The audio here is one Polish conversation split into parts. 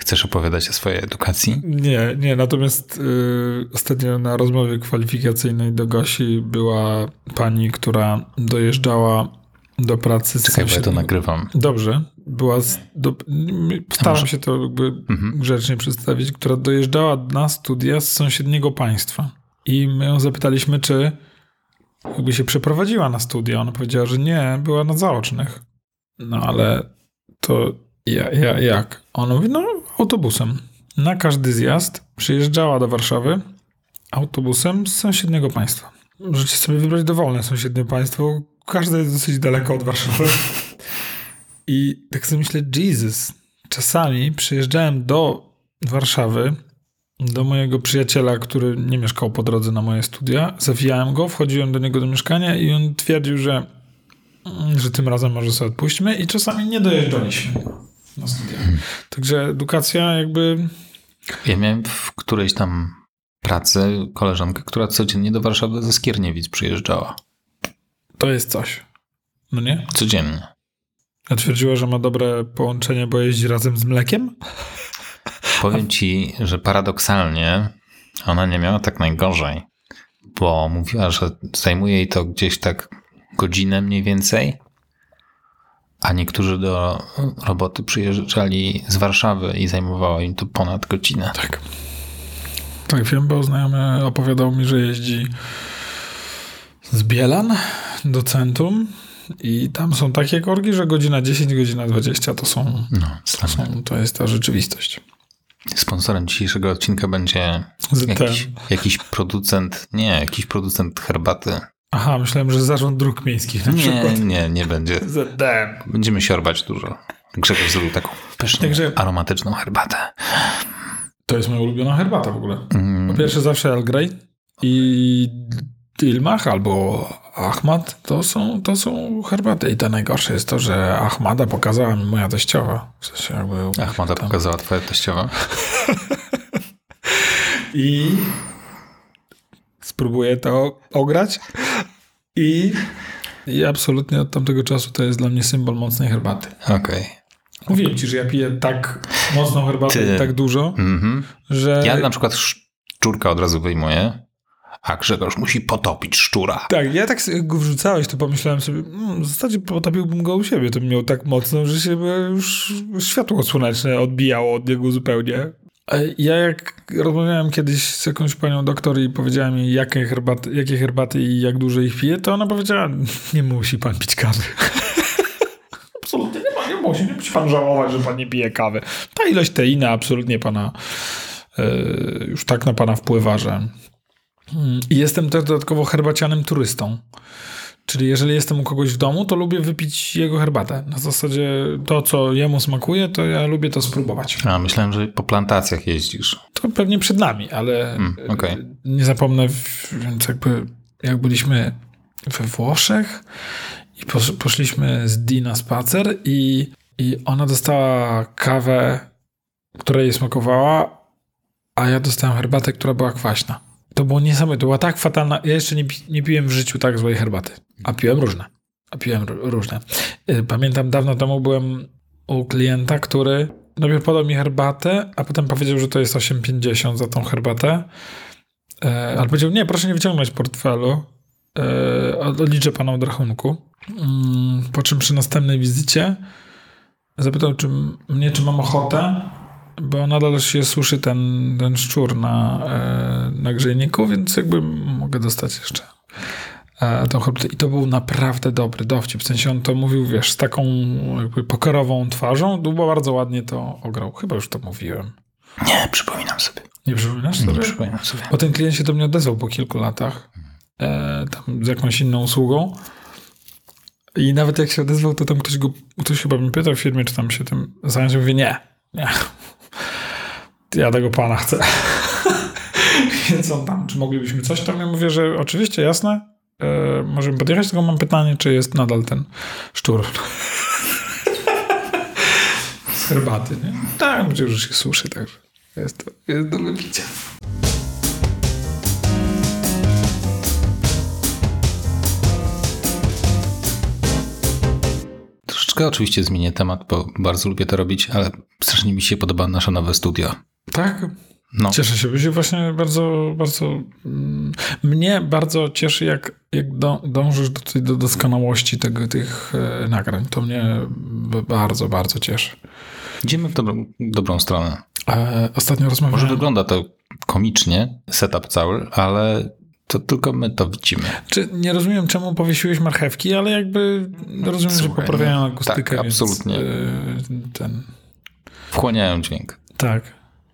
Chcesz opowiadać o swojej edukacji? Nie, natomiast ostatnio na rozmowie kwalifikacyjnej do Gasi była pani, która dojeżdżała do pracy z sąsiedniego... Czekaj, bo ja to nagrywam. Dobrze. Staram się to jakby grzecznie przedstawić, która dojeżdżała na studia z sąsiedniego państwa. I my ją zapytaliśmy, czy jakby się przeprowadziła na studia. Ona powiedziała, że nie, była na zaocznych. No ale to jak? Ona mówi, no autobusem. Na każdy zjazd przyjeżdżała do Warszawy autobusem z sąsiedniego państwa. Możecie sobie wybrać dowolne sąsiednie państwo. Każde jest dosyć daleko od Warszawy. I tak sobie myślę, Jesus. Czasami przyjeżdżałem do Warszawy, do mojego przyjaciela, który nie mieszkał po drodze na moje studia. Zawijałem go, wchodziłem do niego do mieszkania i on twierdził, że tym razem może sobie odpuśćmy i czasami nie dojeżdżaliśmy na studia. Także edukacja jakby... Ja miałem w którejś tam pracy koleżankę, która codziennie do Warszawy ze Skierniewic przyjeżdżała. To jest coś. No nie? Codziennie. A twierdziła, że ma dobre połączenie, bo jeździ razem z mlekiem? Powiem ci, że paradoksalnie ona nie miała tak najgorzej, bo mówiła, że zajmuje jej to gdzieś tak godzinę mniej więcej, a niektórzy do roboty przyjeżdżali z Warszawy i zajmowało im to ponad godzinę. Tak wiem, bo znajomy opowiadał mi, że jeździ z Bielan do centrum i tam są takie korki, że godzina 10, godzina 20 to jest ta rzeczywistość. Sponsorem dzisiejszego odcinka będzie jakiś producent herbaty. Aha, myślałem, że Zarząd Dróg Miejskich na przykład. Nie będzie. Będziemy siorbać dużo. Grzegorz zrobił taką pyszną, aromatyczną herbatę. To jest moja ulubiona herbata w ogóle. Po pierwsze zawsze Earl Grey i Ilmach albo Ahmad to są herbaty. I to najgorsze jest to, że Ahmada pokazała mi moja teściowa. W sensie jakby Ahmada pokazała twoja teściowa? I spróbuję to ograć. I absolutnie od tamtego czasu to jest dla mnie symbol mocnej herbaty. Okej. Mówiłem ci, że ja piję tak mocną herbatę i tak dużo, że... Ja na przykład szczurka od razu wyjmuję, a Grzegorz musi potopić szczura. Tak, ja tak go wrzucałeś, to pomyślałem sobie, w zasadzie potopiłbym go u siebie. To miał tak mocno, że się już światło słoneczne odbijało od niego zupełnie. Ja jak rozmawiałem kiedyś z jakąś panią doktor i powiedziałem jej, jakie herbaty i jak dużo ich pije, to ona powiedziała, nie musi pan pić kawy. Absolutnie nie musi pan żałować, że pan nie pije kawy. Ta ilość teiny absolutnie pana już tak na pana wpływa, że... I jestem też dodatkowo herbacianym turystą. Czyli jeżeli jestem u kogoś w domu, to lubię wypić jego herbatę. Na zasadzie to, co jemu smakuje, to ja lubię to spróbować. A, myślałem, że po plantacjach jeździsz. To pewnie przed nami, ale nie zapomnę, więc jak byliśmy we Włoszech i poszliśmy z Dina spacer i ona dostała kawę, która jej smakowała, a ja dostałem herbatę, która była kwaśna. To było niesamowite. To była tak fatalna. Ja jeszcze nie piłem w życiu tak złej herbaty. A piłem różne. Pamiętam, dawno temu byłem u klienta, który najpierw podał mi herbatę, a potem powiedział, że to jest 8,50 za tą herbatę. Ale powiedział, nie, proszę nie wyciągnąć portfelu. Odliczę pana od rachunku. Po czym przy następnej wizycie zapytał czy mam ochotę, bo nadal się suszy ten szczur na grzejniku, więc jakby mogę dostać jeszcze tą herbatę. I to był naprawdę dobry dowcip. W sensie on to mówił, wiesz, z taką jakby pokerową twarzą. Długo bardzo ładnie to ograł. Chyba już to mówiłem. Nie, przypominam sobie. Nie przypominasz sobie? Nie przypominam sobie. Bo ten klient się do mnie odezwał po kilku latach. Tam z jakąś inną usługą. I nawet jak się odezwał, to tam ktoś chyba mnie pytał w firmie, czy tam się tym zająć. Mówię, nie. Ja tego pana chcę. Więc on tam, czy moglibyśmy coś tam? Ja mówię, że oczywiście, jasne. Możemy podjechać, tylko mam pytanie, czy jest nadal ten szczur. Z herbaty, nie? Tak, gdzie już się suszy, także jest do wypicia. Troszeczkę oczywiście zmienię temat, bo bardzo lubię to robić, ale Strasznie mi się podoba nasze nowe studio. Tak? No. Cieszę się, bo się właśnie bardzo, bardzo... Mnie bardzo cieszy, jak dążysz do doskonałości tych nagrań. To mnie bardzo, bardzo cieszy. Idziemy w dobrą stronę. Ostatnio rozmawiałem... Może wygląda to komicznie, setup cały, ale... To tylko my to widzimy. Nie rozumiem, czemu powiesiłeś marchewki, ale jakby rozumiem, słuchaj, że poprawiają akustykę. Tak, absolutnie. Wchłaniają dźwięk. Tak.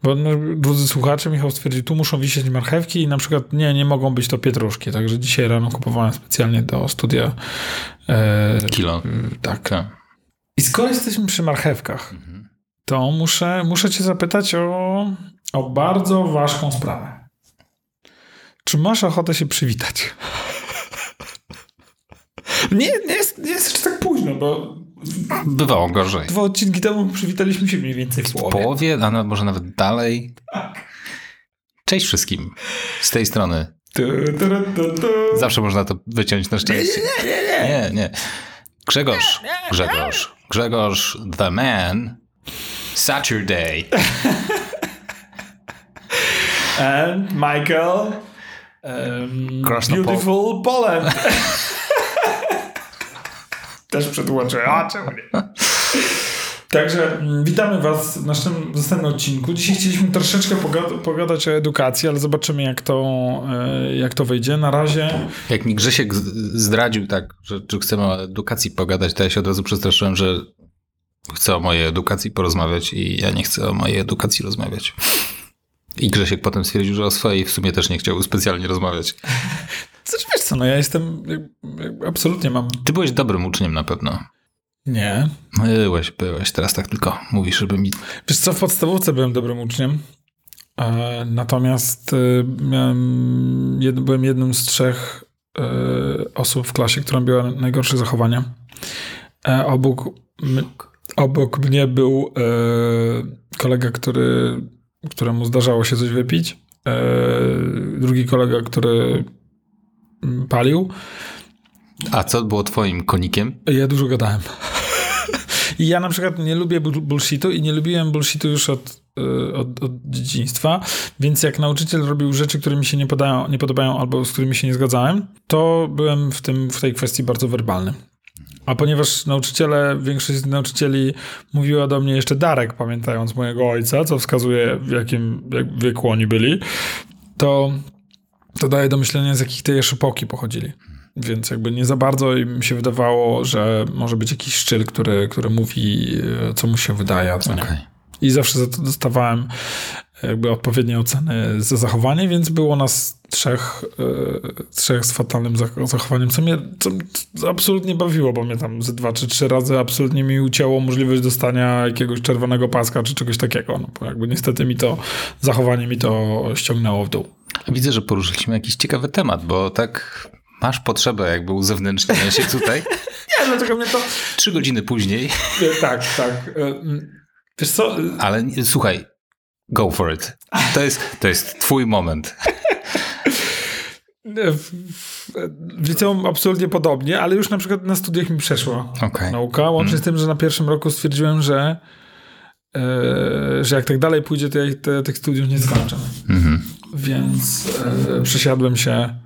Bo drodzy słuchacze, Michał stwierdził, tu muszą wisieć marchewki i na przykład nie mogą być to pietruszki. Także dzisiaj rano kupowałem specjalnie do studia kilo. Tak. I skoro jesteśmy przy marchewkach, to muszę cię zapytać o bardzo ważną sprawę. Czy masz ochotę się przywitać? Nie jest aż tak późno, bo... Bywało gorzej. 2 odcinki temu przywitaliśmy się mniej więcej w połowie. W połowie, a może nawet dalej. Tak. Cześć wszystkim. Z tej strony. Zawsze można to wyciąć na szczęście. Nie. Grzegorz, the man, Saturday. And Michael, beautiful Poland. Też przetłumaczyłem. A czemu nie? Także witamy was w naszym następnym odcinku. Dzisiaj chcieliśmy troszeczkę pogadać o edukacji, ale zobaczymy jak to wyjdzie. Na razie... Jak mi Grzesiek zdradził tak, że czy chcemy o edukacji pogadać, to ja się od razu przestraszyłem, że chcę o mojej edukacji porozmawiać i ja nie chcę o mojej edukacji rozmawiać. I Grzesiek potem stwierdził, że o swojej w sumie też nie chciał specjalnie rozmawiać. Znaczy wiesz co, no ja jestem... Absolutnie mam... Ty byłeś dobrym uczniem na pewno. Nie. Byłeś. Teraz tak tylko mówisz, żeby mi... Wiesz co, w podstawówce byłem dobrym uczniem. Natomiast byłem jednym z 3 osób w klasie, która miała najgorsze zachowanie. Obok mnie był kolega, któremu zdarzało się coś wypić. Drugi kolega, który palił. A co było twoim konikiem? Ja dużo gadałem. I ja na przykład nie lubię bullshitu i nie lubiłem bullshitu już od dzieciństwa, więc jak nauczyciel robił rzeczy, które mi się nie podobają albo z którymi się nie zgadzałem, to byłem w tej kwestii bardzo werbalny. A ponieważ większość z nauczycieli mówiła do mnie jeszcze Darek, pamiętając mojego ojca, co wskazuje w jakim wieku oni byli, to daje do myślenia, z jakich te epoki pochodzili. Więc jakby nie za bardzo im się wydawało, że może być jakiś szczyl, który mówi, co mu się wydaje, a co nie. Okay. I zawsze za to dostawałem jakby odpowiednie oceny za zachowanie, więc było nas 3 z fatalnym zachowaniem, co absolutnie bawiło, bo mnie tam ze 2 czy 3 razy absolutnie mi ucięło możliwość dostania jakiegoś czerwonego paska czy czegoś takiego. No bo jakby niestety zachowanie mi to ściągnęło w dół. Widzę, że poruszyliśmy jakiś ciekawy temat, bo tak masz potrzebę jakby uzewnętrznienia się tutaj. Nie, dlaczego mnie to... 3 godziny później. Tak. Wiesz co? Ale słuchaj, go for it. To jest twój moment. W liceum absolutnie podobnie, ale już na przykład na studiach mi przeszła nauka. Łącznie z tym, że na pierwszym roku stwierdziłem, że jak tak dalej pójdzie, to ja tych studiów nie skończę. Więc przesiadłem się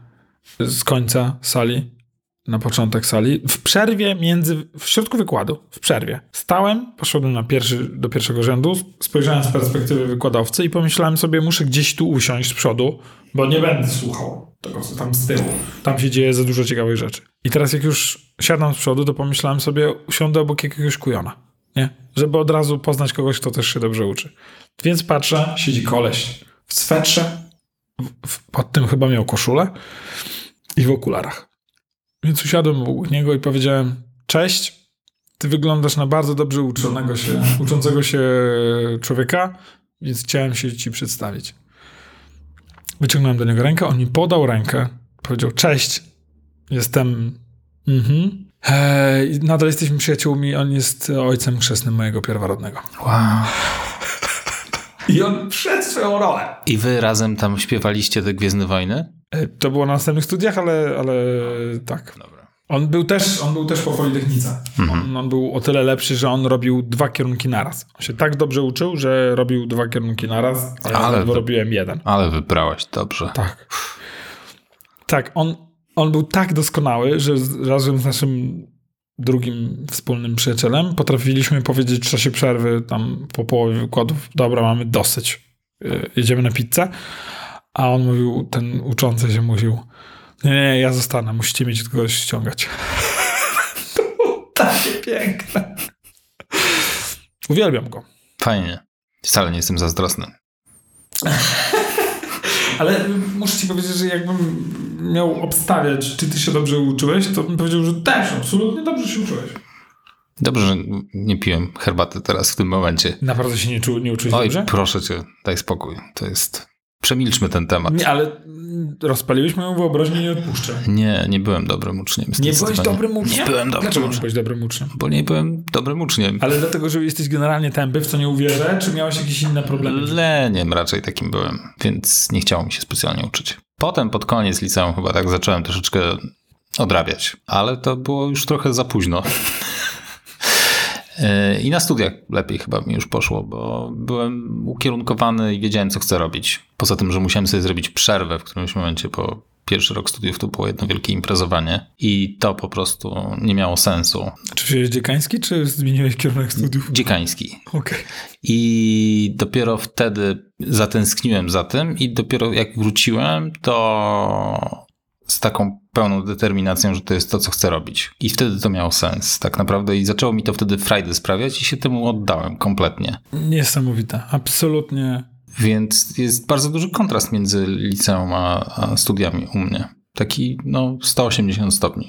z końca sali na początek sali. W przerwie w środku wykładu, w przerwie. Stałem, poszedłem do pierwszego rzędu, spojrzałem z perspektywy wykładowcy i pomyślałem sobie, muszę gdzieś tu usiąść z przodu, bo nie będę słuchał tego, co tam z tyłu. Tam się dzieje za dużo ciekawych rzeczy. I teraz jak już siadam z przodu, to pomyślałem sobie, usiądę obok jakiegoś kujona, nie? Żeby od razu poznać kogoś, kto też się dobrze uczy. Więc patrzę, siedzi koleś w swetrze, pod tym chyba miał koszulę i w okularach. Więc usiadłem obok niego i powiedziałem: cześć, ty wyglądasz na bardzo dobrze uczącego się człowieka, więc chciałem się ci przedstawić. Wyciągnąłem do niego rękę, on mi podał rękę, powiedział: cześć, jestem... nadal jesteśmy przyjaciółmi, on jest ojcem chrzestnym mojego pierworodnego. Wow. I on przed swoją rolę. I wy razem tam śpiewaliście te Gwiezdne Wojny? To było na następnych studiach, ale tak. Dobra. On był też po Politechnice. Mhm. On był o tyle lepszy, że on robił dwa kierunki naraz. On się tak dobrze uczył, że robił dwa kierunki naraz, a ja robiłem jeden. Ale wybrałeś dobrze. Tak. Tak, on był tak doskonały, że razem z naszym drugim wspólnym przyjacielem potrafiliśmy powiedzieć w czasie przerwy, tam po połowie wykładów, dobra, mamy dosyć, jedziemy na pizzę. A on mówił, ten uczący się musił, nie, ja zostanę, musicie mieć kogoś ściągać. To było takie piękne. Uwielbiam go. Fajnie. Wcale nie jestem zazdrosny. Ale muszę ci powiedzieć, że jakbym miał obstawiać, czy ty się dobrze uczyłeś, to bym powiedział, że też absolutnie dobrze się uczyłeś. Dobrze, że nie piłem herbaty teraz w tym momencie. Naprawdę się nie uczyłeś dobrze? Oj, proszę cię, daj spokój. To jest... Przemilczmy ten temat. Nie, ale rozpaliłeś moją wyobraźnię i nie odpuszczę. Nie, nie byłem dobrym uczniem. Nie byłeś dobrym uczniem? Nie byłem dobrym. Dlaczego nie byłeś dobrym uczniem? Bo nie byłem dobrym uczniem. Ale dlatego, że jesteś generalnie tępy, w co nie uwierzę, czy miałeś jakieś inne problemy? Leniem raczej takim byłem, więc nie chciało mi się specjalnie uczyć. Potem pod koniec liceum chyba tak zacząłem troszeczkę odrabiać, ale to było już trochę za późno. I na studiach lepiej chyba mi już poszło, bo byłem ukierunkowany i wiedziałem, co chcę robić. Poza tym, że musiałem sobie zrobić przerwę w którymś momencie, bo pierwszy rok studiów to było jedno wielkie imprezowanie i to po prostu nie miało sensu. Czy wziąłeś dziekański, czy zmieniłeś kierunek studiów? Dziekański. Okej. I dopiero wtedy zatęskniłem za tym i dopiero jak wróciłem, to z taką pełną determinacją, że to jest to, co chcę robić. I wtedy to miało sens tak naprawdę i zaczęło mi to wtedy frajdę sprawiać i się temu oddałem kompletnie. Niesamowite, absolutnie. Więc jest bardzo duży kontrast między liceum a studiami u mnie. Taki 180 stopni.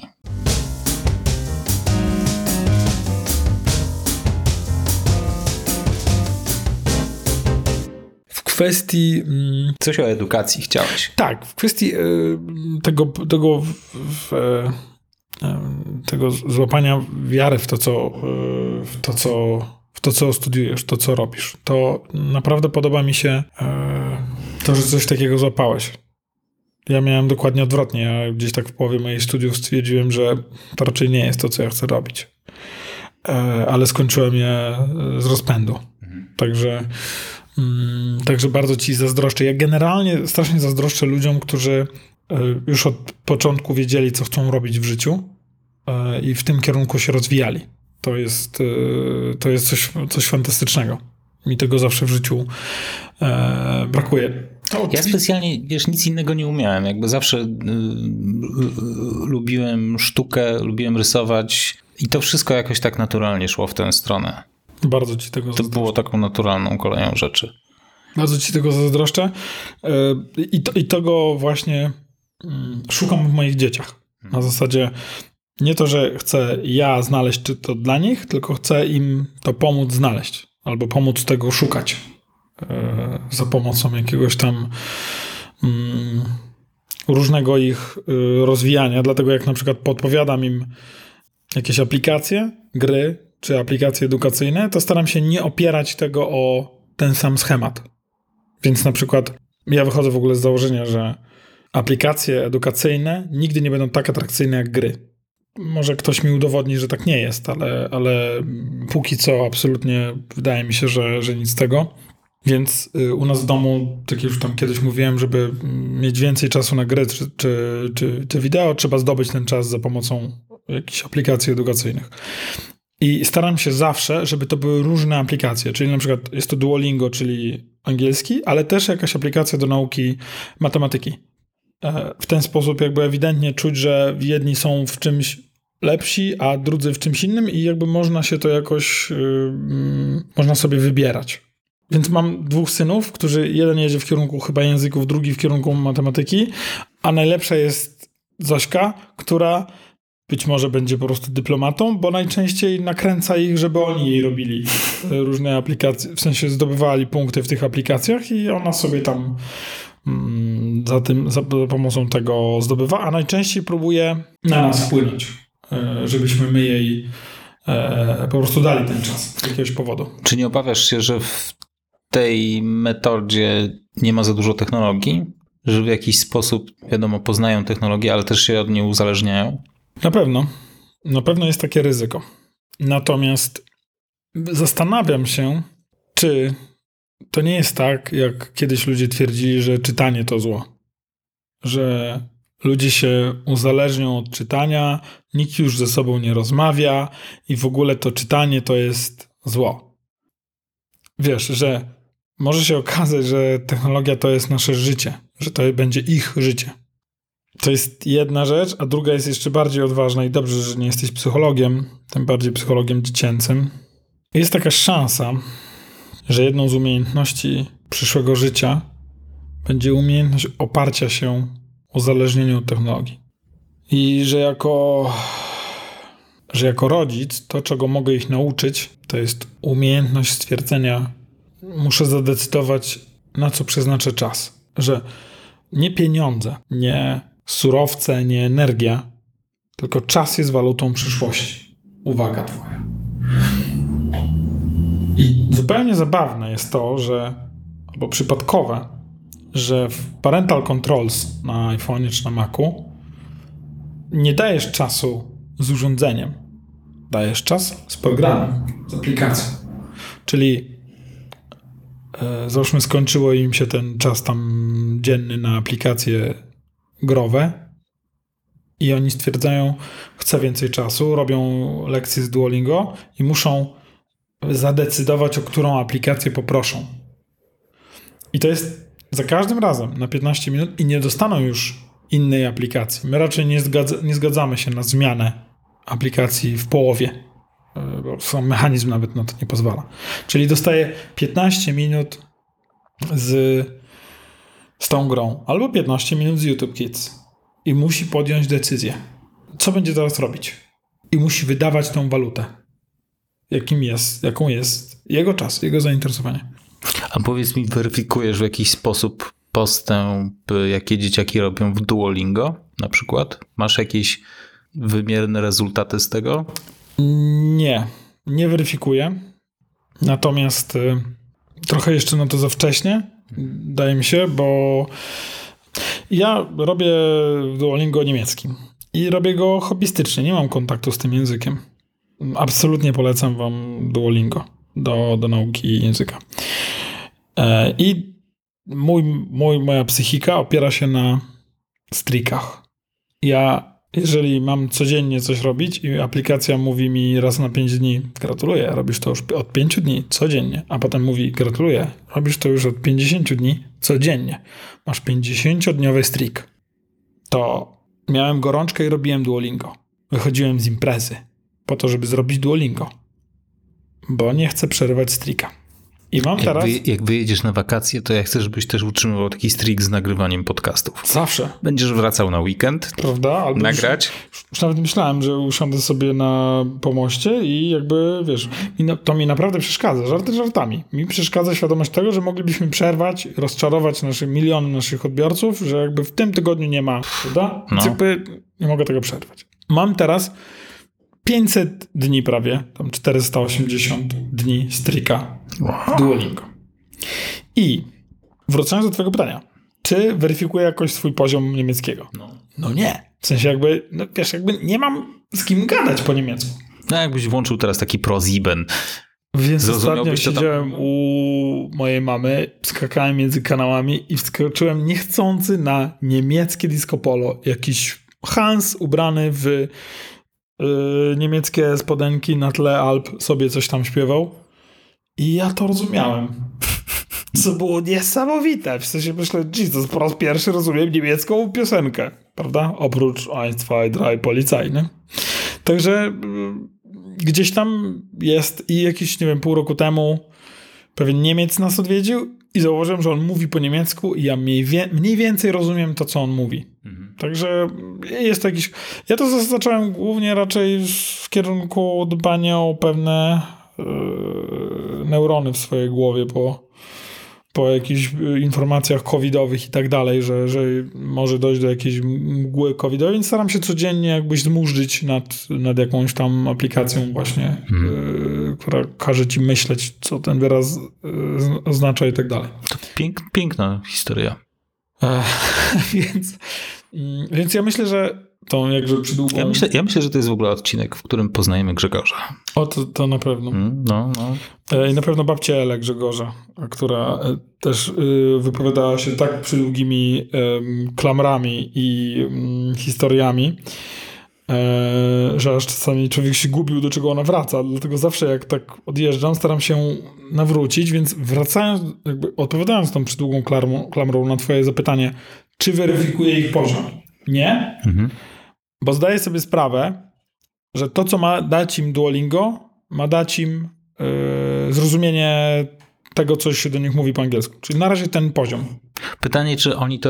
W kwestii... Coś o edukacji chciałeś. Tak, w kwestii tego złapania wiary w to, co studiujesz, to, co robisz. To naprawdę podoba mi się to, że coś takiego złapałeś. Ja miałem dokładnie odwrotnie. Ja gdzieś tak w połowie moich studiów stwierdziłem, że to raczej nie jest to, co ja chcę robić. Ale skończyłem je z rozpędu. Także bardzo ci zazdroszczę. Ja generalnie strasznie zazdroszczę ludziom, którzy już od początku wiedzieli, co chcą robić w życiu i w tym kierunku się rozwijali. To jest coś fantastycznego. Mi tego zawsze w życiu brakuje. Ja specjalnie, nic innego nie umiałem. Jakby zawsze lubiłem sztukę, lubiłem rysować i to wszystko jakoś tak naturalnie szło w tę stronę. Bardzo ci tego zazdroszczę. To było taką naturalną koleją rzeczy. Bardzo ci tego zazdroszczę. I tego właśnie szukam w moich dzieciach. Na zasadzie nie to, że chcę ja znaleźć to dla nich, tylko chcę im to pomóc znaleźć. Albo pomóc tego szukać. Za pomocą jakiegoś tam różnego ich rozwijania. Dlatego jak na przykład podpowiadam im jakieś aplikacje, gry, czy aplikacje edukacyjne, to staram się nie opierać tego o ten sam schemat. Więc na przykład ja wychodzę w ogóle z założenia, że aplikacje edukacyjne nigdy nie będą tak atrakcyjne jak gry. Może ktoś mi udowodni, że tak nie jest, ale póki co absolutnie wydaje mi się, że nic z tego. Więc u nas w domu, tak już tam kiedyś mówiłem, żeby mieć więcej czasu na gry czy wideo, trzeba zdobyć ten czas za pomocą jakichś aplikacji edukacyjnych. I staram się zawsze, żeby to były różne aplikacje, czyli na przykład jest to Duolingo, czyli angielski, ale też jakaś aplikacja do nauki matematyki. W ten sposób jakby ewidentnie czuć, że jedni są w czymś lepsi, a drudzy w czymś innym i jakby można się to jakoś, można sobie wybierać. Więc mam dwóch synów, którzy jeden jedzie w kierunku chyba języków, drugi w kierunku matematyki, a najlepsza jest Zośka, która... Być może będzie po prostu dyplomatą, bo najczęściej nakręca ich, żeby oni jej robili różne aplikacje, w sensie zdobywali punkty w tych aplikacjach i ona sobie tam za pomocą tego zdobywa, a najczęściej próbuje na nas wpłynąć, żebyśmy my jej po prostu dali ten czas z jakiegoś powodu. Czy nie obawiasz się, że w tej metodzie nie ma za dużo technologii? Że w jakiś sposób, wiadomo, poznają technologię, ale też się od niej uzależniają? Na pewno jest takie ryzyko. Natomiast zastanawiam się, czy to nie jest tak, jak kiedyś ludzie twierdzili, że czytanie to zło. Że ludzie się uzależnią od czytania, nikt już ze sobą nie rozmawia i w ogóle to czytanie to jest zło. Wiesz, że może się okazać, że technologia to jest nasze życie, że to będzie ich życie. To jest jedna rzecz, a druga jest jeszcze bardziej odważna i dobrze, że nie jesteś psychologiem, tym bardziej psychologiem dziecięcym. Jest taka szansa, że jedną z umiejętności przyszłego życia będzie umiejętność oparcia się uzależnieniu od technologii. I że jako rodzic to, czego mogę ich nauczyć, to jest umiejętność stwierdzenia, muszę zadecydować, na co przeznaczę czas. Że nie pieniądze, nie surowce, nie energia, tylko czas jest walutą przyszłości. Uwaga twoja. I zupełnie zabawne jest to, że albo przypadkowe, że w Parental Controls na iPhone'ie czy na Macu nie dajesz czasu z urządzeniem. Dajesz czas z programem, z aplikacją. Czyli załóżmy skończyło im się ten czas tam dzienny na aplikacje growe i oni stwierdzają, chcę więcej czasu, robią lekcje z Duolingo i muszą zadecydować, o którą aplikację poproszą. I to jest za każdym razem na 15 minut i nie dostaną już innej aplikacji. My raczej nie zgadzamy się na zmianę aplikacji w połowie, bo sam mechanizm nawet na to nie pozwala. Czyli dostaję 15 minut z tą grą albo 15 minut z YouTube Kids i musi podjąć decyzję, co będzie teraz robić. I musi wydawać tą walutę, jaką jest jego czas, jego zainteresowanie. A powiedz mi, weryfikujesz w jakiś sposób postęp, jakie dzieciaki robią w Duolingo na przykład? Masz jakieś wymierne rezultaty z tego? Nie weryfikuję. Natomiast trochę jeszcze na to za wcześnie, wydaje mi się, bo ja robię w Duolingo niemieckim i robię go hobbystycznie, nie mam kontaktu z tym językiem. Absolutnie polecam wam Duolingo do nauki języka. I moja psychika opiera się na strikach. Ja, jeżeli mam codziennie coś robić i aplikacja mówi mi raz na 5 dni, gratuluję, robisz to już od 5 dni codziennie, a potem mówi, gratuluję, robisz to już od 50 dni codziennie. Masz 50-dniowy strik. To miałem gorączkę i robiłem Duolingo. Wychodziłem z imprezy po to, żeby zrobić Duolingo, bo nie chcę przerywać strika. I mam teraz... Jak wyjedziesz na wakacje, to ja chcę, żebyś też utrzymywał taki strik z nagrywaniem podcastów. Zawsze. Będziesz wracał na weekend, prawda? Albo nagrać. Już nawet myślałem, że usiądę sobie na pomoście i jakby, wiesz, to mi naprawdę przeszkadza, żarty żartami. Mi przeszkadza świadomość tego, że moglibyśmy przerwać, rozczarować miliony naszych odbiorców, że jakby w tym tygodniu nie ma, prawda? No. Jakby nie mogę tego przerwać. Mam teraz 500 dni prawie, tam 480 dni strika w Duolingo. I wracając do twojego pytania, czy weryfikuję jakoś swój poziom niemieckiego? No nie. W sensie jakby, no wiesz, jakby nie mam z kim gadać po niemiecku. No jakbyś włączył teraz taki ProSieben. Więc ostatnio siedziałem u mojej mamy, skakałem między kanałami i wskoczyłem niechcący na niemieckie disco polo. Jakiś Hans ubrany w niemieckie spodenki na tle Alp sobie coś tam śpiewał i ja to rozumiałem, co było niesamowite. W sensie myślę, Jesus, po raz pierwszy rozumiem niemiecką piosenkę, prawda? Oprócz 1, 2, 3, Polizei. Także gdzieś tam jest i jakieś, nie wiem, pół roku temu pewien Niemiec nas odwiedził i zauważyłem, że on mówi po niemiecku i ja mniej więcej rozumiem to, co on mówi. Mhm. Także jest to jakiś... Ja to zaznaczałem głównie raczej w kierunku dbania o pewne neurony w swojej głowie po jakichś informacjach covidowych i tak dalej, że może dojść do jakiejś mgły covidowej, więc staram się codziennie jakbyś zmurzyć nad jakąś tam aplikacją właśnie, która każe ci myśleć, co ten wyraz oznacza i tak dalej. To piękna historia. Więc ja myślę, że tą jakże przydługą... Ja myślę, że to jest w ogóle odcinek, w którym poznajemy Grzegorza. O, to na pewno. No. I na pewno babcia Ele Grzegorza, która też wypowiadała się tak przydługimi klamrami i historiami, że aż czasami człowiek się gubił, do czego ona wraca. Dlatego zawsze jak tak odjeżdżam, staram się nawrócić, więc wracając, jakby odpowiadając tą przydługą klamrą na twoje zapytanie, czy weryfikuje ich poziom? Nie, bo zdaję sobie sprawę, że to, co ma dać im Duolingo, ma dać im zrozumienie tego, co się do nich mówi po angielsku. Czyli na razie ten poziom. Pytanie, czy oni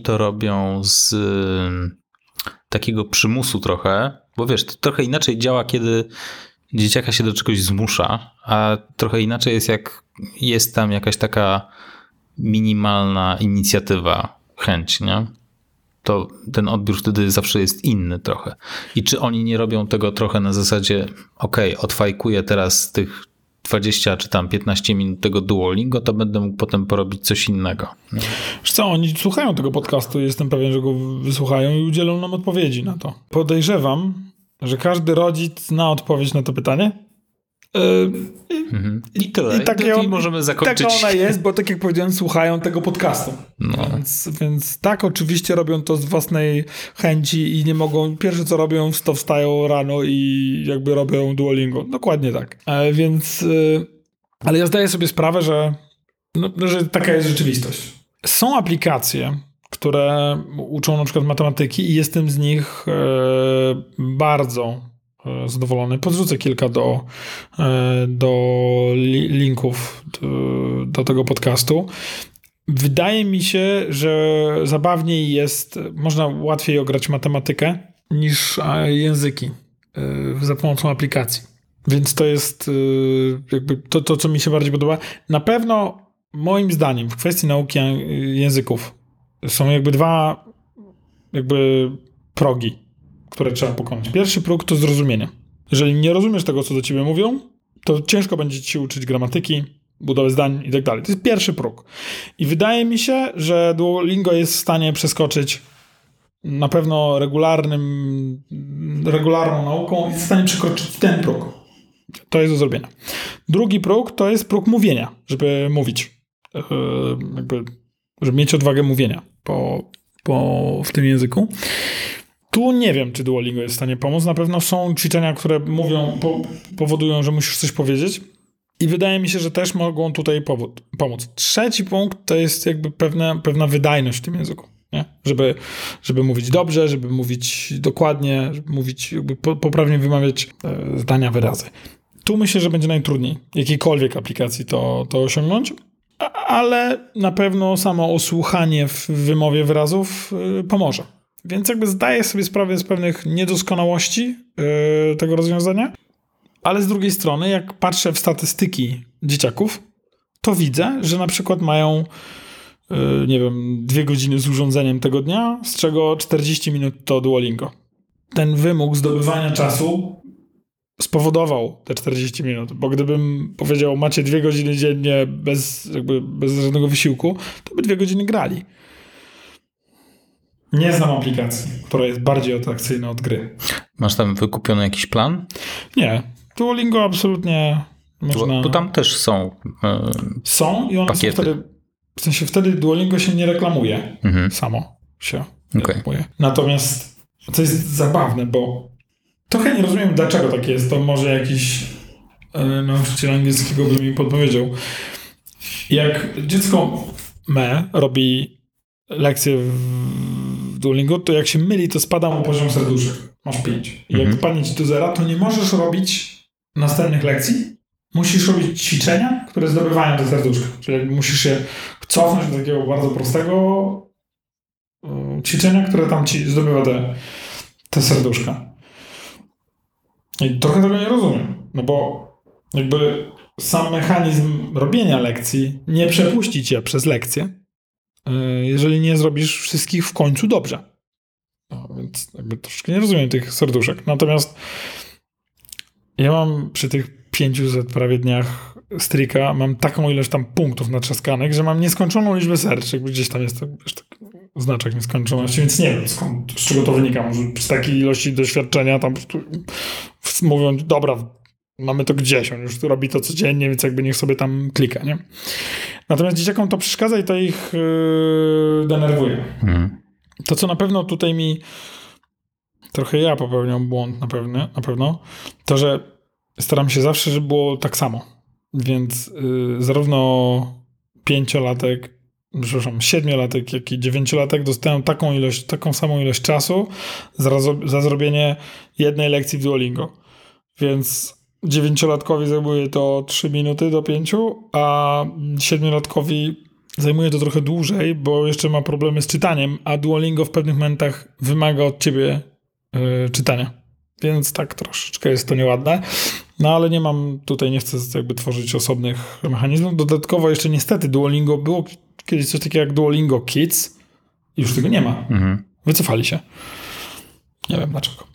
to robią z takiego przymusu trochę, bo wiesz, to trochę inaczej działa, kiedy dzieciaka się do czegoś zmusza, a trochę inaczej jest, jak jest tam jakaś taka minimalna inicjatywa, chęć, nie? To ten odbiór wtedy zawsze jest inny trochę. I czy oni nie robią tego trochę na zasadzie, okej, odfajkuję teraz tych 20 czy tam 15 minut tego Duolingo, to będę mógł potem porobić coś innego. No. Wiesz co, oni słuchają tego podcastu, jestem pewien, że go wysłuchają i udzielą nam odpowiedzi na to. Podejrzewam, że każdy rodzic zna odpowiedź na to pytanie. I tyle. I możemy zakończyć. Taka ona jest, bo tak jak powiedziałem, słuchają tego podcastu. No. Więc tak, oczywiście robią to z własnej chęci i nie mogą. Pierwsze co robią, to wstają rano i jakby robią Duolingo. Dokładnie tak. Ale ja zdaję sobie sprawę, że taka jest rzeczywistość. Są aplikacje, które uczą na przykład matematyki i jestem z nich bardzo zadowolony. Podrzucę kilka do linków do tego podcastu. Wydaje mi się, że zabawniej jest, można łatwiej ograć matematykę niż języki za pomocą aplikacji. Więc to jest jakby to, co mi się bardziej podoba. Na pewno moim zdaniem w kwestii nauki języków są jakby dwa progi, które trzeba pokonać. Pierwszy próg to zrozumienie. Jeżeli nie rozumiesz tego, co do ciebie mówią, to ciężko będzie ci uczyć gramatyki, budowy zdań i tak dalej. To jest pierwszy próg. I wydaje mi się, że Duolingo jest w stanie przeskoczyć na pewno regularną nauką i jest w stanie przekroczyć ten próg. To jest do zrobienia. Drugi próg to jest próg mówienia, żeby mówić. Żeby mieć odwagę mówienia w tym języku. Tu nie wiem, czy Duolingo jest w stanie pomóc. Na pewno są ćwiczenia, które powodują, że musisz coś powiedzieć i wydaje mi się, że też mogą tutaj pomóc. Trzeci punkt to jest jakby pewna wydajność w tym języku, nie? Żeby mówić dobrze, żeby mówić dokładnie, żeby mówić jakby poprawnie wymawiać zdania, wyrazy. Tu myślę, że będzie najtrudniej jakiejkolwiek aplikacji to osiągnąć, ale na pewno samo osłuchanie w wymowie wyrazów pomoże. Więc jakby zdaję sobie sprawę z pewnych niedoskonałości tego rozwiązania, ale z drugiej strony, jak patrzę w statystyki dzieciaków, to widzę, że na przykład mają, 2 godziny z urządzeniem tego dnia, z czego 40 minut to Duolingo. Ten wymóg zdobywania czasu spowodował te 40 minut, bo gdybym powiedział, macie 2 godziny dziennie bez żadnego wysiłku, to by 2 godziny grali. Nie znam aplikacji, która jest bardziej atrakcyjna od gry. Masz tam wykupiony jakiś plan? Nie. Duolingo absolutnie można... Bo tam też są Są i one pakiety. Są wtedy... W sensie wtedy Duolingo się nie reklamuje. Samo się reklamuje. Natomiast to jest zabawne, bo trochę nie rozumiem, dlaczego tak jest. To może jakiś nauczyciel angielskiego by mi podpowiedział. Jak dziecko robi lekcje w Duolingo, to jak się myli, to spada mu poziom serduszek. Masz 5. I jak spadnie ci do zera, to nie możesz robić następnych lekcji. Musisz robić ćwiczenia, które zdobywają te serduszka. Czyli musisz się cofnąć do takiego bardzo prostego ćwiczenia, które tam ci zdobywa te serduszka. I trochę tego nie rozumiem. No bo jakby sam mechanizm robienia lekcji nie przepuści cię przez lekcję, jeżeli nie zrobisz wszystkich w końcu dobrze. No, więc jakby troszkę nie rozumiem tych serduszek. Natomiast ja mam przy tych 500 prawie dniach strika, mam taką ilość tam punktów natrzaskanych, że mam nieskończoną liczbę serc. Gdzieś tam jest tak znaczek nieskończoności, więc nie wiem, z czego to wynika. Może przy takiej ilości doświadczenia tam po prostu mówią, dobra, mamy to gdzieś, on już robi to codziennie, więc jakby niech sobie tam klika, nie? Natomiast dzieciakom to przeszkadza i to ich denerwuje. Mhm. To, co na pewno tutaj mi trochę ja popełniam błąd na pewno, to, że staram się zawsze, żeby było tak samo. Więc zarówno siedmiolatek, jak i dziewięciolatek dostają taką samą ilość czasu za zrobienie jednej lekcji w Duolingo. Więc dziewięciolatkowi zajmuje to 3 minuty do 5, a siedmiolatkowi zajmuje to trochę dłużej, bo jeszcze ma problemy z czytaniem, a Duolingo w pewnych momentach wymaga od ciebie czytania. Więc tak troszeczkę jest to nieładne. No ale nie chcę jakby tworzyć osobnych mechanizmów. Dodatkowo jeszcze niestety Duolingo, było kiedyś coś takiego jak Duolingo Kids i już tego nie ma. Mhm. Wycofali się. Nie wiem dlaczego.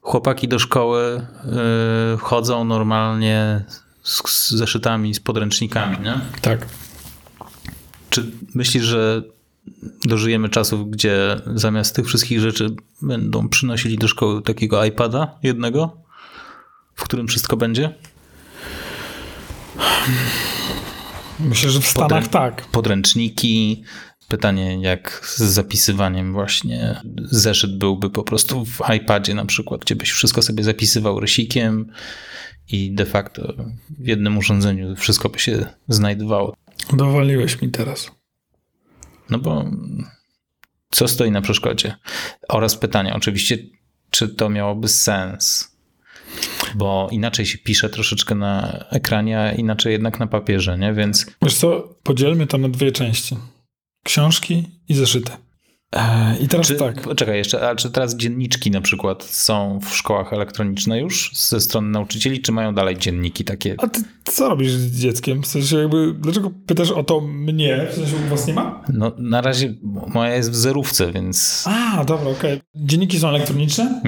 Chłopaki do szkoły chodzą normalnie z zeszytami, z podręcznikami, nie? Tak. Czy myślisz, że dożyjemy czasów, gdzie zamiast tych wszystkich rzeczy będą przynosili do szkoły takiego iPada jednego, w którym wszystko będzie? Myślę, że w Stanach tak. Podręczniki. Pytanie, jak z zapisywaniem właśnie. Zeszyt byłby po prostu w iPadzie na przykład, gdzie byś wszystko sobie zapisywał rysikiem i de facto w jednym urządzeniu wszystko by się znajdowało. Dowaliłeś mi teraz. No bo co stoi na przeszkodzie? Oraz pytanie oczywiście, czy to miałoby sens? Bo inaczej się pisze troszeczkę na ekranie, a inaczej jednak na papierze, nie? Więc... Wiesz co, podzielmy to na dwie części. Książki i zeszyty. I teraz tak. Czekaj jeszcze, a czy teraz dzienniczki na przykład są w szkołach elektroniczne już ze strony nauczycieli, czy mają dalej dzienniki takie? A ty co robisz z dzieckiem? W sensie jakby, dlaczego pytasz o to mnie? W sensie u was nie ma? No na razie moja jest w zerówce, więc... A, dobra, okej. Dzienniki są elektroniczne,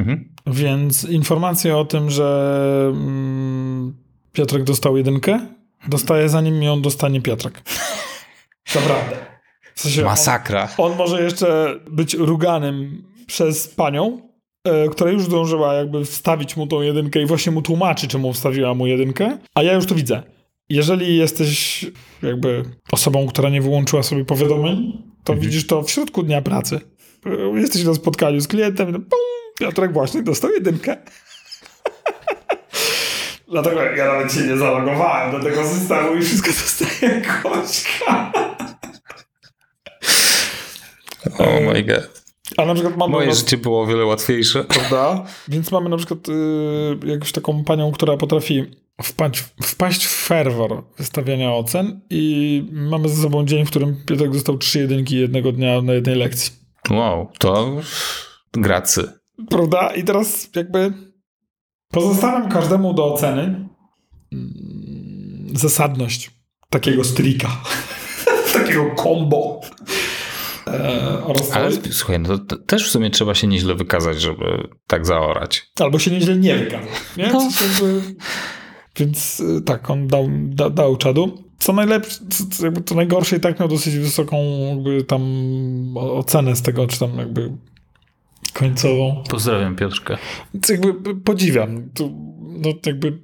więc informacje o tym, że Piotrek dostał 1, dostaję zanim ją dostanie Piotrek. Naprawdę. W sensie masakra. On może jeszcze być ruganym przez panią, która już zdążyła jakby wstawić mu tą 1 i właśnie mu tłumaczy, czemu wstawiła mu 1, a ja już to widzę. Jeżeli jesteś jakby osobą, która nie wyłączyła sobie powiadomień, to widzisz to w środku dnia pracy. Jesteś na spotkaniu z klientem, no, pum, Piotrek właśnie dostał 1. Dlatego ja nawet się nie zalogowałem do tego systemu i wszystko dostaje kośka. Oh my god. A na przykład mamy życie było o wiele łatwiejsze. Prawda? Więc mamy na przykład jakąś taką panią, która potrafi wpaść w ferwor wystawiania ocen i mamy ze sobą dzień, w którym Piotrek dostał 3 jedynki jednego dnia na jednej lekcji. Wow, to gracy. Prawda? I teraz jakby pozostawiam każdemu do oceny zasadność takiego strika. Takiego combo. Ale słuchaj, no to też w sumie trzeba się nieźle wykazać, żeby tak zaorać. Albo się nieźle nie wykazać. Nie? No. Więc tak, on dał czadu. Co najlepsze, co najgorsze i tak miał dosyć wysoką jakby tam ocenę z tego, czy tam jakby końcową. Pozdrawiam Piotrka. Więc jakby podziwiam. No jakby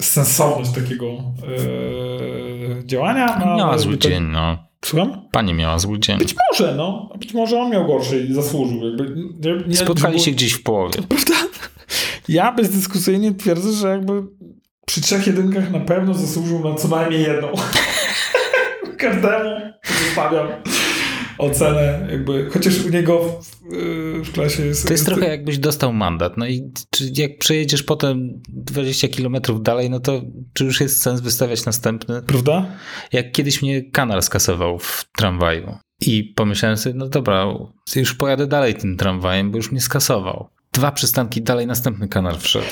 sensowność takiego działania. No zły dzień, no. Słucham? Pani miała zły dzień. Być może, no. Być może on miał gorszy i zasłużył. Jakby, spotkali się gdzieś w połowie. Prawda? Ja bezdyskusyjnie twierdzę, że jakby przy 3 jedynkach na pewno zasłużył na co najmniej 1. Każdemu zostawiam ocenę jakby, chociaż u niego w klasie jest... To jest trochę jakbyś dostał mandat. No i czy jak przejedziesz potem 20 kilometrów dalej, no to czy już jest sens wystawiać następny? Prawda? Jak kiedyś mnie kanar skasował w tramwaju i pomyślałem sobie, no dobra, już pojadę dalej tym tramwajem, bo już mnie skasował. 2 przystanki dalej następny kanar wszedł.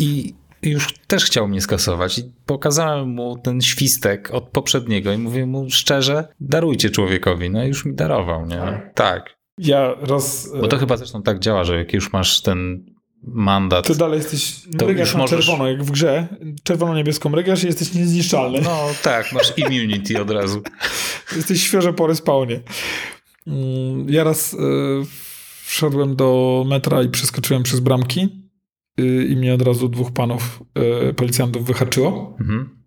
I już też chciał mnie skasować i pokazałem mu ten świstek od poprzedniego i mówię mu szczerze, darujcie człowiekowi. No i już mi darował, nie? Tak. Bo to chyba zresztą tak działa, że jak już masz ten mandat. Ty dalej jesteś, to regasz już możesz... czerwono, jak w grze, czerwono-niebieską regasz i jesteś niezniszczalny. No tak, masz immunity od razu. Jesteś świeże po respawnie. Ja raz wszedłem do metra i przeskoczyłem przez bramki i mnie od razu dwóch panów policjantów wyhaczyło. Mhm.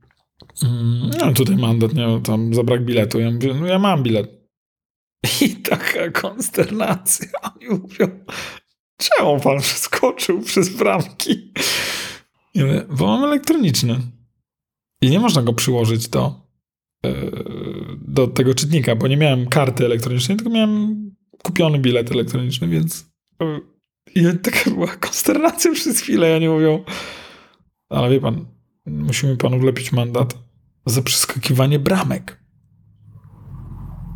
No tutaj mandat, nie, tam za brak biletu. Ja mówię, no ja mam bilet. I taka konsternacja. Oni mówią, czemu pan przeskoczył przez bramki? I mówię, bo mam elektroniczny. I nie można go przyłożyć do tego czytnika, bo nie miałem karty elektronicznej, tylko miałem kupiony bilet elektroniczny, więc i taka była konsternacja przez chwilę. I oni mówią, ale wie pan, musimy panu wlepić mandat za przeskakiwanie bramek.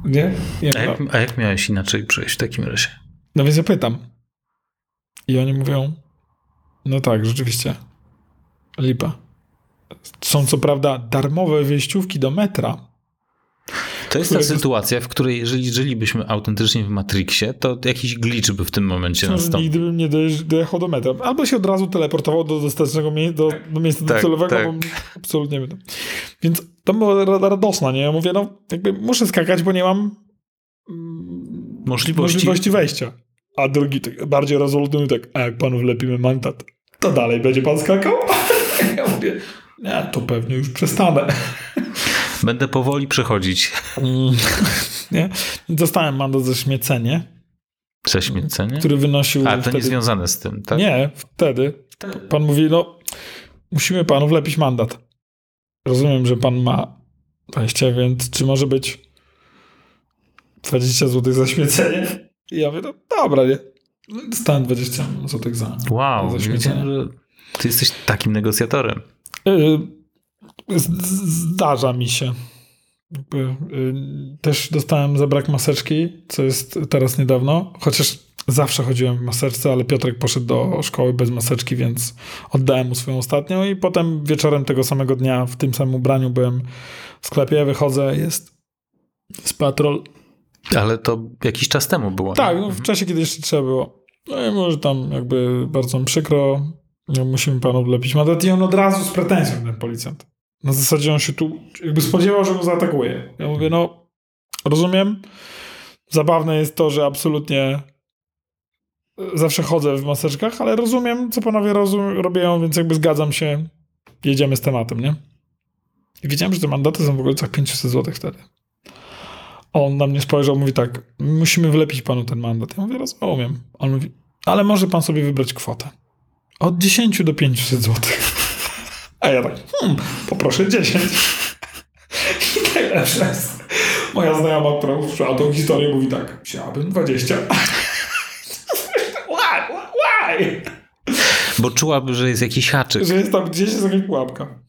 Nie? Nie, a jak miałeś inaczej przejść w takim razie? No więc ja pytam. I oni mówią, no tak, rzeczywiście. Lipa. Są co prawda darmowe wejściówki do metra. To jest ta sytuacja, w której jeżeli żylibyśmy autentycznie w Matrixie, to jakiś glitch by w tym momencie nastąpił. Nigdy bym nie dojechał do metra. Albo się od razu teleportował do dostatecznego do miejsca docelowego, tak. Bo absolutnie nie wiem. Więc to była radosna, nie? Ja mówię, no jakby muszę skakać, bo nie mam możliwości wejścia. A drugi tak, bardziej rezolutny tak, a jak panu wlepimy mandat, to dalej będzie pan skakał? Ja mówię, nie, to pewnie już przestanę. Będę powoli przechodzić. Nie? Dostałem mandat za śmiecenie. Za śmiecenie? Który wynosił... A to wtedy... nie związane z tym, tak? Nie, wtedy. Pan mówi, no musimy panu wlepić mandat. Rozumiem, że pan ma 20, więc czy może być 20 zł za śmiecenie? I ja mówię, no dobra, nie. Dostałem 20 zł za śmiecenie. Wow, ty jesteś takim negocjatorem. Zdarza mi się. Też dostałem za brak maseczki, co jest teraz niedawno, chociaż zawsze chodziłem w maseczce, ale Piotrek poszedł do szkoły bez maseczki, więc oddałem mu swoją ostatnią i potem wieczorem tego samego dnia w tym samym ubraniu byłem w sklepie, wychodzę, jest patrol. Ale to jakiś czas temu było. Tak, no, w czasie, kiedy jeszcze trzeba było. No i może tam jakby bardzo przykro, musimy panu wlepić mandat i on od razu z pretensją, ten policjant. Na zasadzie on się tu jakby spodziewał, że go zaatakuje. Ja mówię, no rozumiem. Zabawne jest to, że absolutnie zawsze chodzę w maseczkach, ale rozumiem, co panowie robią, więc jakby zgadzam się, jedziemy z tematem, nie? I wiedziałem, że te mandaty są w okolicach 500 zł wtedy. On na mnie spojrzał, mówi tak, musimy wlepić panu ten mandat. Ja mówię, rozumiem. On mówi, ale może pan sobie wybrać kwotę. Od 10 do 500 zł. A ja tak, poproszę 10. I najlepsza jest moja znajoma, która usłyszała tą historię, mówi tak, chciałabym 20. Why? Bo czułaby, że jest jakiś haczyk. Że jest tam gdzieś jakaś pułapka.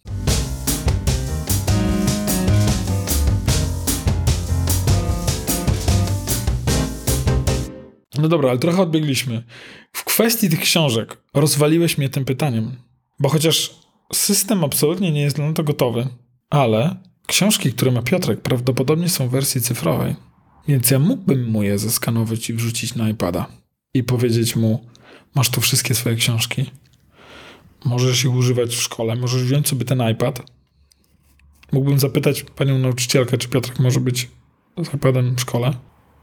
No dobra, ale trochę odbiegliśmy. W kwestii tych książek rozwaliłeś mnie tym pytaniem, bo chociaż system absolutnie nie jest dla to gotowy, ale książki, które ma Piotrek, prawdopodobnie są w wersji cyfrowej, więc ja mógłbym mu je zeskanować i wrzucić na iPada i powiedzieć mu, masz tu wszystkie swoje książki, możesz ich używać w szkole, możesz wziąć sobie ten iPad. Mógłbym zapytać panią nauczycielkę, czy Piotrek może być z iPadem w szkole.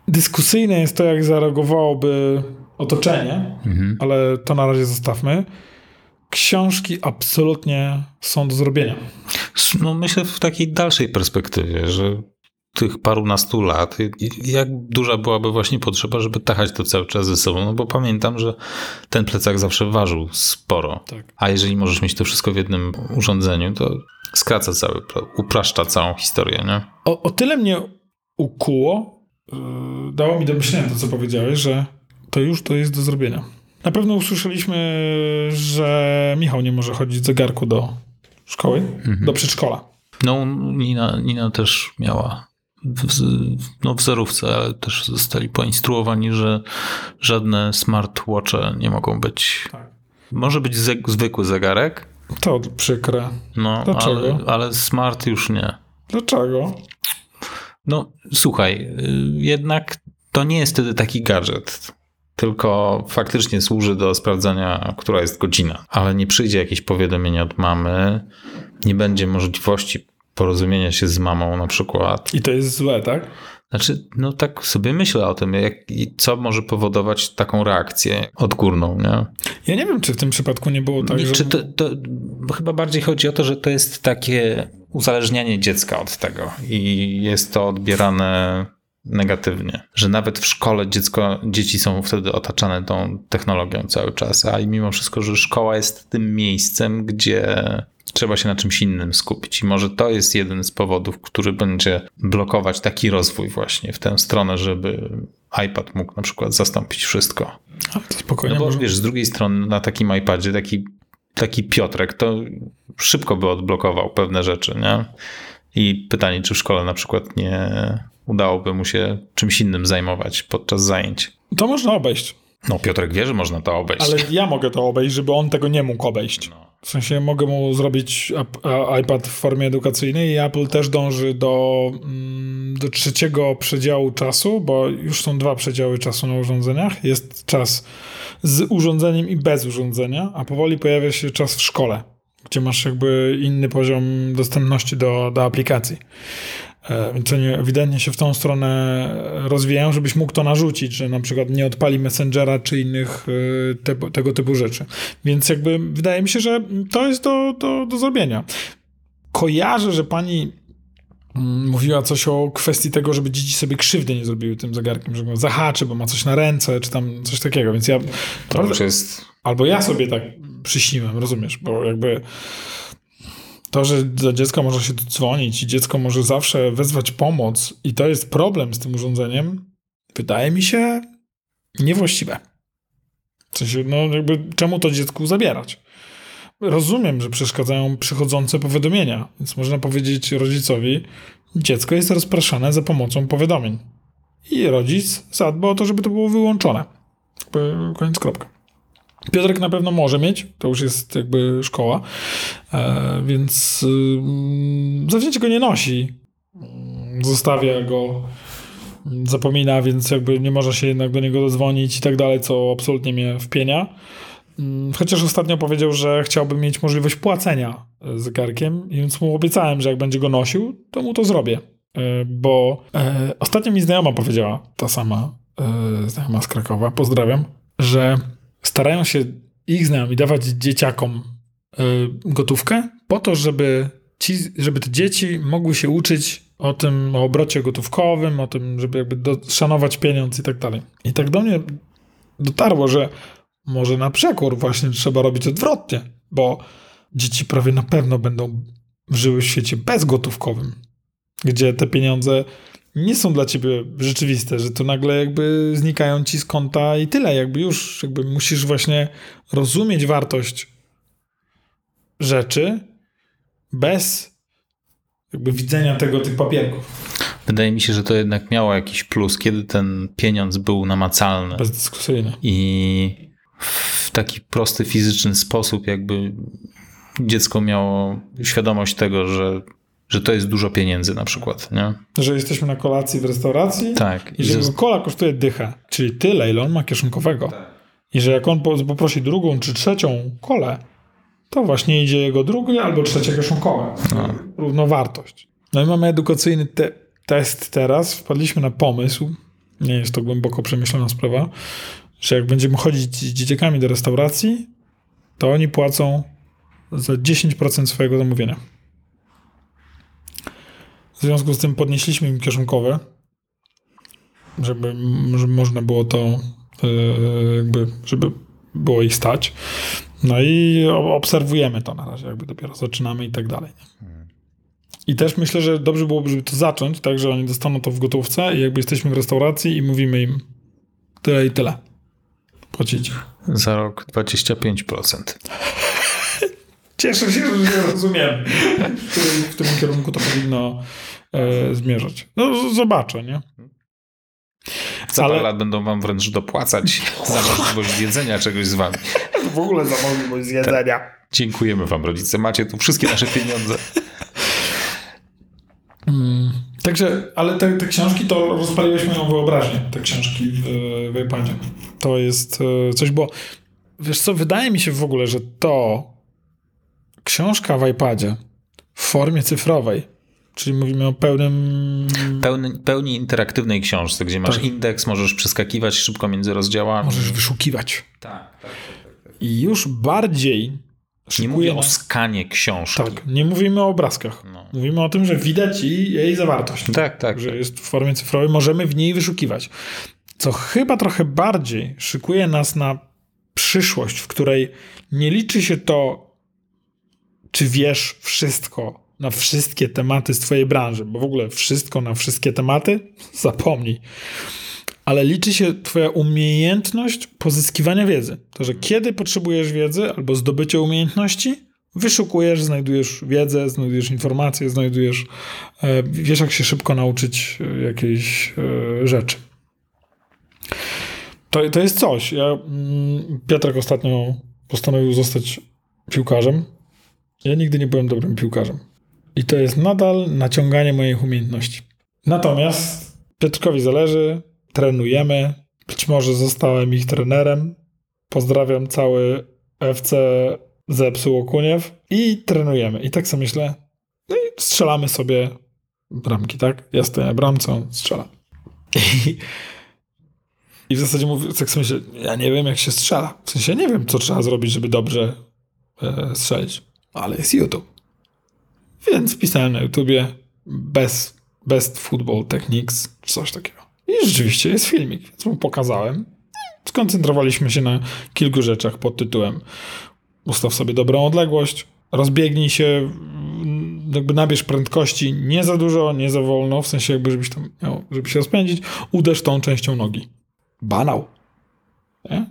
Dyskusyjne jest to, jak zareagowałoby otoczenie, ale to na razie zostawmy. Książki absolutnie są do zrobienia. No myślę w takiej dalszej perspektywie, że tych parunastu lat, jak duża byłaby właśnie potrzeba, żeby tachać to cały czas ze sobą, no bo pamiętam, że ten plecak zawsze ważył sporo. Tak. A jeżeli możesz mieć to wszystko w jednym urządzeniu, to skraca upraszcza całą historię, nie? O tyle mnie ukuło, dało mi do myślenia to, co powiedziałeś, że to jest do zrobienia. Na pewno usłyszeliśmy, że Michał nie może chodzić w zegarku do szkoły, do przedszkola. No, Nina też miała w zerówce, ale też zostali poinstruowani, że żadne smartwatche nie mogą być. Tak. Może być zwykły zegarek. To przykre. No, dlaczego? Ale smart już nie. Dlaczego? No, słuchaj, jednak to nie jest wtedy taki gadżet. tylko faktycznie służy do sprawdzania, która jest godzina. Ale nie przyjdzie jakieś powiadomienie od mamy, nie będzie możliwości porozumienia się z mamą na przykład. I to jest złe, tak? Znaczy, no tak sobie myślę o tym, co może powodować taką reakcję odgórną, nie? Ja nie wiem, czy w tym przypadku nie było tak, bo chyba bardziej chodzi o to, że to jest takie uzależnianie dziecka od tego i jest to odbierane negatywnie, że nawet w szkole dzieci są wtedy otaczane tą technologią cały czas, a mimo wszystko, że szkoła jest tym miejscem, gdzie trzeba się na czymś innym skupić i może to jest jeden z powodów, który będzie blokować taki rozwój właśnie w tę stronę, żeby iPad mógł na przykład zastąpić wszystko. Ale to spokojnie. No bo wiesz, z drugiej strony na takim iPadzie taki Piotrek to szybko by odblokował pewne rzeczy, nie? I pytanie, czy w szkole na przykład nie udałoby mu się czymś innym zajmować podczas zajęć. To można obejść. No Piotrek wie, że można to obejść. Ale ja mogę to obejść, żeby on tego nie mógł obejść. No. W sensie mogę mu zrobić iPad w formie edukacyjnej i Apple też dąży do trzeciego przedziału czasu, bo już są 2 przedziały czasu na urządzeniach. Jest czas z urządzeniem i bez urządzenia, a powoli pojawia się czas w szkole, gdzie masz jakby inny poziom dostępności do aplikacji. Więc oni ewidentnie się w tą stronę rozwijają, żebyś mógł to narzucić, że na przykład nie odpali Messengera czy innych tego typu rzeczy. Więc jakby wydaje mi się, że to jest do zrobienia. Kojarzę, że pani mówiła coś o kwestii tego, żeby dzieci sobie krzywdy nie zrobiły tym zegarkiem, że go zahaczy, bo ma coś na ręce, czy tam coś takiego. Więc ja... To już jest... Albo ja sobie tak przyśniłem, rozumiesz, bo jakby... To, że do dziecka może się dzwonić i dziecko może zawsze wezwać pomoc i to jest problem z tym urządzeniem, wydaje mi się niewłaściwe. W sensie, no jakby czemu to dziecku zabierać? Rozumiem, że przeszkadzają przychodzące powiadomienia, więc można powiedzieć rodzicowi, dziecko jest rozpraszane za pomocą powiadomień. I rodzic zadba o to, żeby to było wyłączone. Koniec, kropka. Piotrek na pewno może mieć, to już jest jakby szkoła, więc zawzięcie go nie nosi, zostawia go, zapomina, więc jakby nie może się jednak do niego dodzwonić i tak dalej, co absolutnie mnie wpienia. Chociaż ostatnio powiedział, że chciałby mieć możliwość płacenia zegarkiem, więc mu obiecałem, że jak będzie go nosił, to mu to zrobię, bo ostatnio mi znajoma powiedziała, ta sama znajoma z Krakowa, pozdrawiam, że starają się ich znajomi dawać dzieciakom gotówkę po to, żeby te dzieci mogły się uczyć o tym, o obrocie gotówkowym, o tym, żeby jakby szanować pieniądz i tak dalej. I tak do mnie dotarło, że może na przekór właśnie trzeba robić odwrotnie, bo dzieci prawie na pewno będą żyły w świecie bezgotówkowym, gdzie te pieniądze nie są dla ciebie rzeczywiste, że to nagle jakby znikają ci z konta i tyle, jakby już jakby musisz właśnie rozumieć wartość rzeczy bez jakby widzenia tego, tych papierków. Wydaje mi się, że to jednak miało jakiś plus, kiedy ten pieniądz był namacalny. Bezdyskusyjny. I w taki prosty, fizyczny sposób jakby dziecko miało świadomość tego, że to jest dużo pieniędzy na przykład, nie? Że jesteśmy na kolacji w restauracji, tak, i że kola kosztuje dychę, czyli tyle, ile on ma kieszonkowego. Tak. I że jak on poprosi drugą czy trzecią kolę, to właśnie idzie jego drugie albo trzecie kieszonkowe. No. Równowartość. No i mamy edukacyjny test teraz. Wpadliśmy na pomysł, nie jest to głęboko przemyślana sprawa, że jak będziemy chodzić z dzieciakami do restauracji, to oni płacą za 10% swojego zamówienia. W związku z tym podnieśliśmy im kieszonkowe, żeby można było to, żeby było ich stać. No i obserwujemy to na razie, jakby dopiero zaczynamy i tak dalej. I też myślę, że dobrze byłoby, żeby to zacząć, tak, że oni dostaną to w gotówce i jakby jesteśmy w restauracji i mówimy im tyle i tyle. Płacić. Za rok 25%. Cieszę się, że rozumiem, w którym kierunku to powinno zmierzać. No zobaczę, nie? Za parę lat będą wam wręcz dopłacać za możliwość jedzenia czegoś z wami. W ogóle za możliwość jedzenia. Tak. Dziękujemy wam, rodzice. Macie tu wszystkie nasze pieniądze. Także, ale te książki, to rozpaliłeś moją wyobraźnię, te książki w iPadzie. To jest coś, bo wiesz co, wydaje mi się w ogóle, że to książka w iPadzie w formie cyfrowej, czyli mówimy o pełni interaktywnej książce, gdzie masz indeks, możesz przeskakiwać szybko między rozdziałami. Możesz wyszukiwać. Tak. I już bardziej... Nie mówię o skanie książki. Tak, nie mówimy o obrazkach. No. Mówimy o tym, że widać jej zawartość. Tak. Że jest w formie cyfrowej, możemy w niej wyszukiwać. Co chyba trochę bardziej szykuje nas na przyszłość, w której nie liczy się to, czy wiesz wszystko na wszystkie tematy z twojej branży, bo w ogóle wszystko na wszystkie tematy? Zapomnij. Ale liczy się twoja umiejętność pozyskiwania wiedzy. To, że kiedy potrzebujesz wiedzy albo zdobycia umiejętności, wyszukujesz, znajdujesz wiedzę, znajdujesz informacje, wiesz, jak się szybko nauczyć jakiejś rzeczy. To jest coś. Piotrek ostatnio postanowił zostać piłkarzem. Ja nigdy nie byłem dobrym piłkarzem. I to jest nadal naciąganie moich umiejętności. Natomiast Piotrkowi zależy, trenujemy, być może zostałem ich trenerem. Pozdrawiam cały FC Zebsu Okuniew i trenujemy. I tak sobie myślę, no i strzelamy sobie bramki, tak? Ja stoję bramcą, strzelam. I w zasadzie mówię, tak sobie myślę, ja nie wiem, jak się strzela. W sensie nie wiem, co trzeba zrobić, żeby dobrze strzelić. Ale jest YouTube. Więc pisałem na YouTubie Best Football Techniques, czy coś takiego. I rzeczywiście jest filmik, więc mu pokazałem. Skoncentrowaliśmy się na kilku rzeczach pod tytułem: ustaw sobie dobrą odległość, rozbiegnij się, jakby nabierz prędkości, nie za dużo, nie za wolno, w sensie jakby żebyś tam miał, żeby się rozpędzić, uderz tą częścią nogi. Banał. Nie?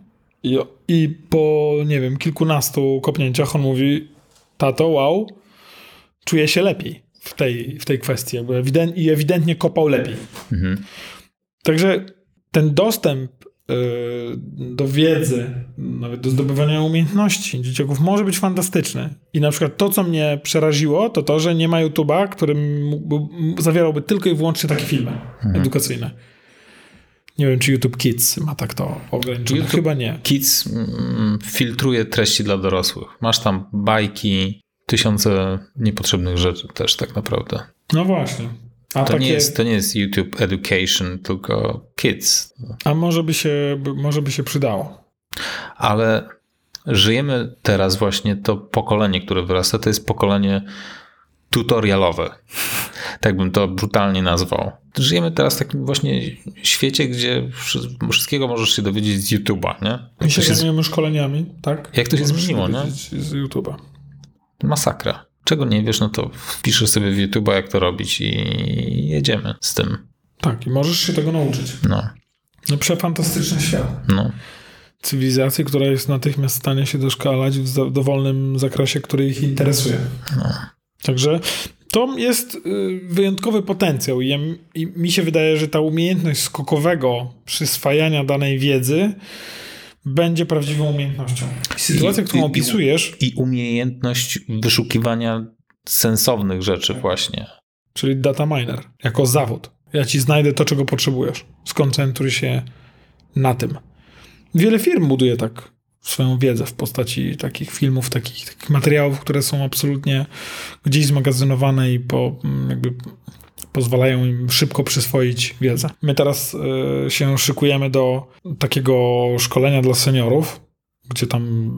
I po, nie wiem, kilkunastu kopnięciach on mówi: tato, wow, czuję się lepiej w tej kwestii. Jakby ewidentnie kopał lepiej. Mhm. Także ten dostęp do wiedzy, nawet do zdobywania umiejętności dzieciaków może być fantastyczny. I na przykład to, co mnie przeraziło, to to, że nie ma YouTube'a, który zawierałby tylko i wyłącznie takie filmy edukacyjne. Nie wiem, czy YouTube Kids ma tak to ograniczone. YouTube chyba nie. Kids filtruje treści dla dorosłych. Masz tam bajki, tysiące niepotrzebnych rzeczy też tak naprawdę. No właśnie. A to, takie... nie jest YouTube Education, tylko Kids. A może by się przydało. Ale żyjemy teraz właśnie, to pokolenie, które wyrasta, to jest pokolenie tutorialowe. Tak bym to brutalnie nazwał. Żyjemy teraz w takim właśnie świecie, gdzie wszystkiego możesz się dowiedzieć z YouTube'a, nie? My się zajmujemy szkoleniami, tak? Jak to się zmieniło, nie? Z YouTube'a. Masakra. Czego nie wiesz, no to wpiszesz sobie w YouTube'a, jak to robić i jedziemy z tym. Tak, i możesz się tego nauczyć. No przefantastyczny świat. No. Cywilizacji, która jest natychmiast w stanie się doszkalać w dowolnym zakresie, który ich interesuje. No. Także to jest wyjątkowy potencjał i mi się wydaje, że ta umiejętność skokowego przyswajania danej wiedzy będzie prawdziwą umiejętnością. Sytuacja, którą opisujesz... I umiejętność wyszukiwania sensownych rzeczy właśnie. Czyli data miner, jako zawód. Ja ci znajdę to, czego potrzebujesz. Skoncentruj się na tym. Wiele firm buduje tak swoją wiedzę w postaci takich filmów, takich materiałów, które są absolutnie gdzieś zmagazynowane i pozwalają im szybko przyswoić wiedzę. My teraz się szykujemy do takiego szkolenia dla seniorów, gdzie tam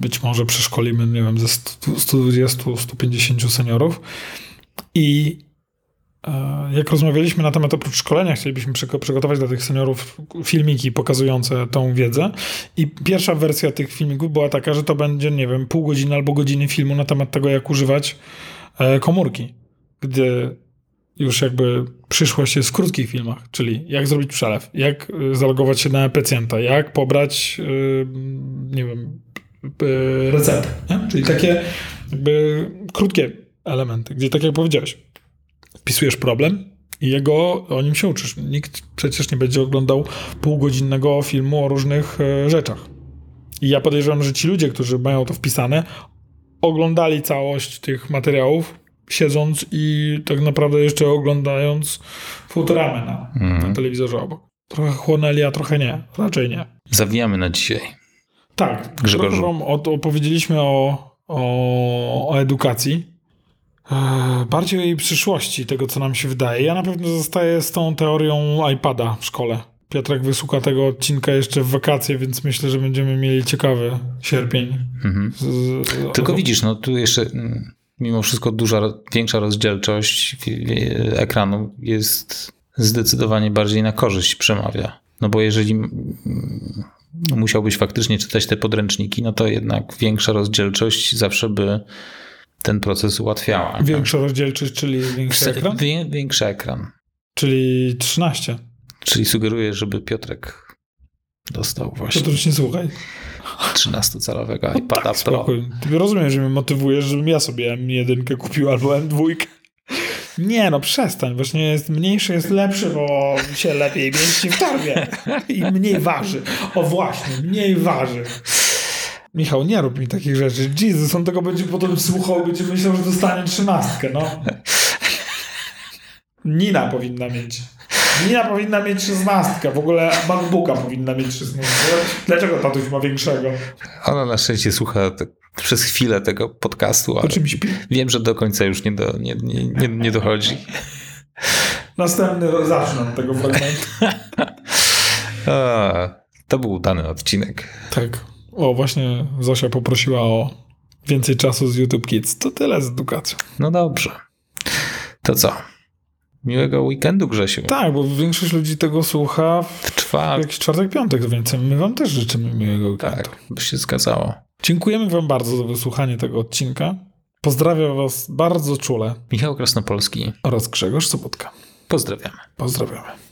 być może przeszkolimy, nie wiem, ze 120-150 seniorów i jak rozmawialiśmy na temat, oprócz szkolenia, chcielibyśmy przygotować dla tych seniorów filmiki pokazujące tą wiedzę i pierwsza wersja tych filmików była taka, że to będzie, nie wiem, pół godziny albo godziny filmu na temat tego, jak używać komórki, gdy już jakby przyszłość jest w krótkich filmach, czyli jak zrobić przelew, jak zalogować się na pacjenta, jak pobrać nie wiem, receptę, nie? Czyli takie jakby krótkie elementy, gdzie tak jak powiedziałeś, wpisujesz problem i o nim się uczysz. Nikt przecież nie będzie oglądał półgodzinnego filmu o różnych rzeczach. I ja podejrzewam, że ci ludzie, którzy mają to wpisane, oglądali całość tych materiałów siedząc i tak naprawdę jeszcze oglądając Futramę na telewizorze obok. Trochę chłonęli, a trochę nie. Raczej nie. Zawijamy na dzisiaj. Tak. Grzegorzu. Opowiedzieliśmy o edukacji. Bardziej o jej przyszłości, tego co nam się wydaje. Ja na pewno zostaję z tą teorią iPada w szkole. Piotrek wysłucha tego odcinka jeszcze w wakacje, więc myślę, że będziemy mieli ciekawy sierpień. Mhm. Tylko widzisz, no tu jeszcze mimo wszystko większa rozdzielczość ekranu jest zdecydowanie bardziej na korzyść przemawia. No bo jeżeli musiałbyś faktycznie czytać te podręczniki, no to jednak większa rozdzielczość zawsze by ten proces ułatwiała. Większa rozdzielczość, czyli większy ekran? Większy ekran. Czyli 13. Czyli sugeruję, żeby Piotrek dostał właśnie... Piotr, nie słuchaj. 13-calowego no iPada tak, Pro. Ty rozumiem, że mnie motywujesz, żebym ja sobie M1 kupił albo M2. Nie, no przestań. Właśnie mniejszy jest lepszy, bo się lepiej mieści w torbie. I mniej waży. O właśnie, mniej waży. Michał, nie rób mi takich rzeczy. Jezus, on tego będzie potem słuchał, będzie myślał, że dostanie 13, no. Nina powinna mieć 16. W ogóle MacBooka powinna mieć 16. Dlaczego tatuś ma większego? Ona na szczęście słucha przez chwilę tego podcastu, ale wiem, że do końca już nie dochodzi. Następny zacznę od tego fragmentu. To był dany odcinek. Tak. O, właśnie Zosia poprosiła o więcej czasu z YouTube Kids. To tyle z edukacją. No dobrze. To co? Miłego weekendu, Grzesiu. Tak, bo większość ludzi tego słucha w jakiś czwartek, piątek, więc my wam też życzymy miłego weekendu. Tak, by się zgadzało. Dziękujemy wam bardzo za wysłuchanie tego odcinka. Pozdrawiam was bardzo czule. Michał Krasnopolski oraz Grzegorz Sobotka. Pozdrawiamy.